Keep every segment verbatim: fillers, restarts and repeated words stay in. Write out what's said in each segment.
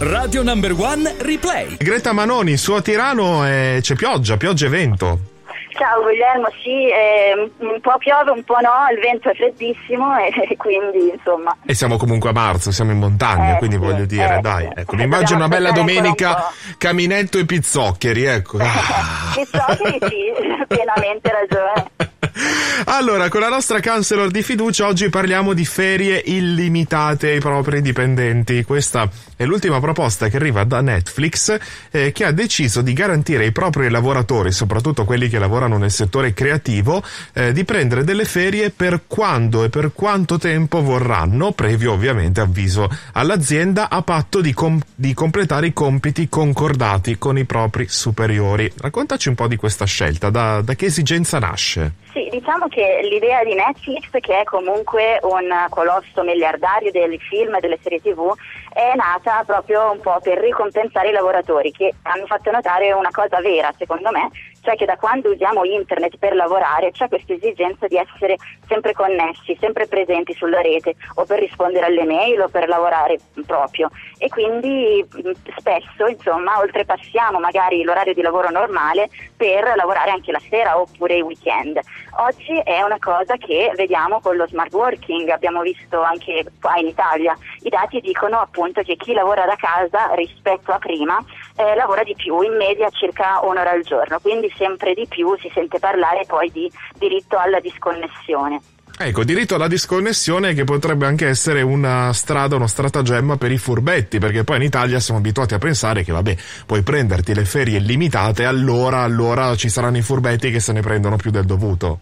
Radio Number One Replay. Greta Manoni, su a Tirano eh, c'è pioggia, pioggia e vento. Ciao Guglielmo, sì, eh, un po' piove, un po' no, il vento è freddissimo e quindi insomma. E siamo comunque a marzo, siamo in montagna, eh, quindi sì, voglio dire, eh, dai, ecco, eh, mi immagino una bella domenica, un camminetto e pizzoccheri, ecco. Ah. Pizzoccheri sì, pienamente ragione. Allora, con la nostra counselor di fiducia oggi parliamo di ferie illimitate ai propri dipendenti. Questa è l'ultima proposta che arriva da Netflix, eh, che ha deciso di garantire ai propri lavoratori, soprattutto quelli che lavorano nel settore creativo, eh, di prendere delle ferie per quando e per quanto tempo vorranno, previo ovviamente avviso all'azienda, a patto di, com- di completare i compiti concordati con i propri superiori. Raccontaci un po' di questa scelta, da, da che esigenza nasce? Sì, diciamo che l'idea di Netflix, che è comunque un colosso miliardario dei film e delle serie tv, è nata proprio un po' per ricompensare i lavoratori, che hanno fatto notare una cosa vera, secondo me, cioè che da quando usiamo internet per lavorare c'è questa esigenza di essere sempre connessi, sempre presenti sulla rete, o per rispondere alle mail o per lavorare proprio, e quindi spesso insomma oltrepassiamo magari l'orario di lavoro normale per lavorare anche la sera oppure i weekend. Oggi è una cosa che vediamo con lo smart working, abbiamo visto anche qua in Italia, i dati dicono appunto che chi lavora da casa rispetto a prima eh, lavora di più, in media circa un'ora al giorno, quindi sempre di più si sente parlare poi di diritto alla disconnessione. Ecco, diritto alla disconnessione, che potrebbe anche essere una strada, uno stratagemma per i furbetti, perché poi in Italia siamo abituati a pensare che vabbè, puoi prenderti le ferie illimitate, allora, allora ci saranno i furbetti che se ne prendono più del dovuto.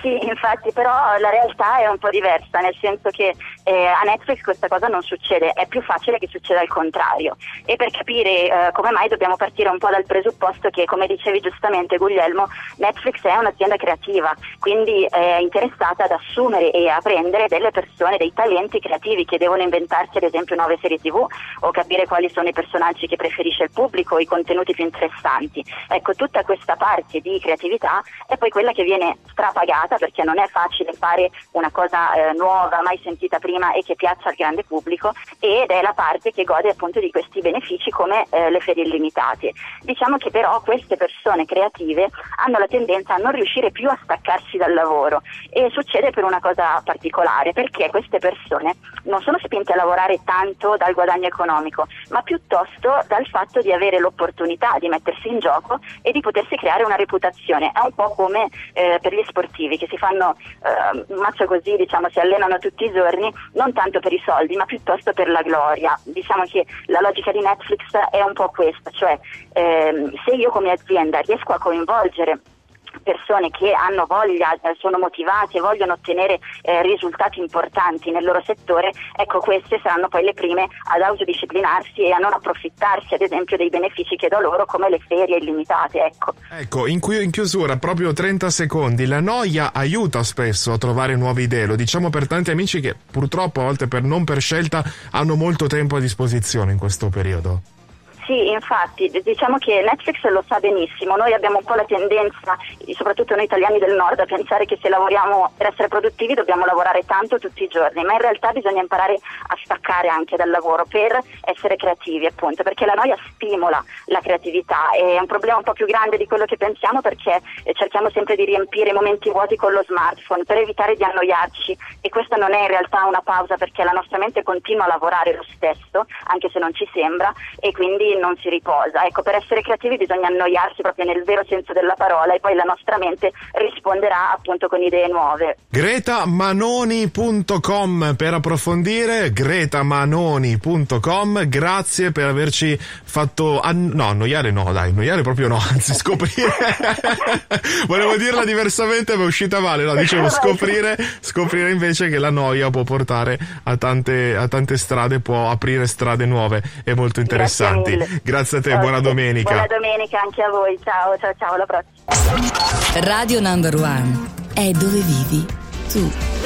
Sì, infatti, però la realtà è un po' diversa, nel senso che eh, a Netflix questa cosa non succede, è più facile che succeda il contrario. E per capire eh, come mai dobbiamo partire un po' dal presupposto che, come dicevi giustamente Guglielmo, Netflix è un'azienda creativa, quindi è interessata ad assumere e a prendere delle persone, dei talenti creativi che devono inventarsi ad esempio nuove serie tv, o capire quali sono i personaggi che preferisce il pubblico, i contenuti più interessanti. Ecco, tutta questa parte di creatività è poi quella che viene strapagata, perché non è facile fare una cosa eh, nuova, mai sentita prima e che piaccia al grande pubblico, ed è la parte che gode appunto di questi benefici come eh, le ferie illimitate. Diciamo che però queste persone creative hanno la tendenza a non riuscire più a staccarsi dal lavoro, e succede per una cosa particolare, perché queste persone non sono spinte a lavorare tanto dal guadagno economico, ma piuttosto dal fatto di avere l'opportunità di mettersi in gioco e di potersi creare una reputazione. È un po' come eh, per gli sportivi che si fanno eh, un mazzo così, diciamo, si allenano tutti i giorni, non tanto per i soldi ma piuttosto per la gloria. Diciamo che la logica di Netflix è un po' questa, cioè ehm, se io come azienda riesco a coinvolgere persone che hanno voglia, sono motivate e vogliono ottenere eh, risultati importanti nel loro settore, ecco, queste saranno poi le prime ad autodisciplinarsi e a non approfittarsi ad esempio dei benefici che do loro, come le ferie illimitate. Ecco, ecco in, cui, in chiusura proprio trenta secondi, la noia aiuta spesso a trovare nuove idee, lo diciamo per tanti amici che purtroppo a volte per non per scelta hanno molto tempo a disposizione in questo periodo. Sì, infatti, diciamo che Netflix lo sa benissimo. Noi abbiamo un po' la tendenza, soprattutto noi italiani del nord, a pensare che se lavoriamo per essere produttivi dobbiamo lavorare tanto tutti i giorni, ma in realtà bisogna imparare a staccare anche dal lavoro per essere creativi, appunto, perché la noia stimola la creatività. È un problema un po' più grande di quello che pensiamo, perché cerchiamo sempre di riempire i momenti vuoti con lo smartphone per evitare di annoiarci, e questa non è in realtà una pausa, perché la nostra mente continua a lavorare lo stesso, anche se non ci sembra, e quindi non si riposa. Ecco, per essere creativi bisogna annoiarsi proprio nel vero senso della parola, e poi la nostra mente risponderà appunto con idee nuove. Greta Manoni punto com per approfondire, Greta Manoni punto com. Grazie per averci fatto an- no, annoiare no, dai, annoiare proprio no, anzi scoprire volevo dirla diversamente ma è uscita male, no, dicevo scoprire scoprire invece che la noia può portare a tante, a tante strade, può aprire strade nuove e molto interessanti. Grazie a te, buona domenica. Buona domenica anche a voi, ciao, ciao, ciao, alla prossima. Radio Number One è dove vivi tu.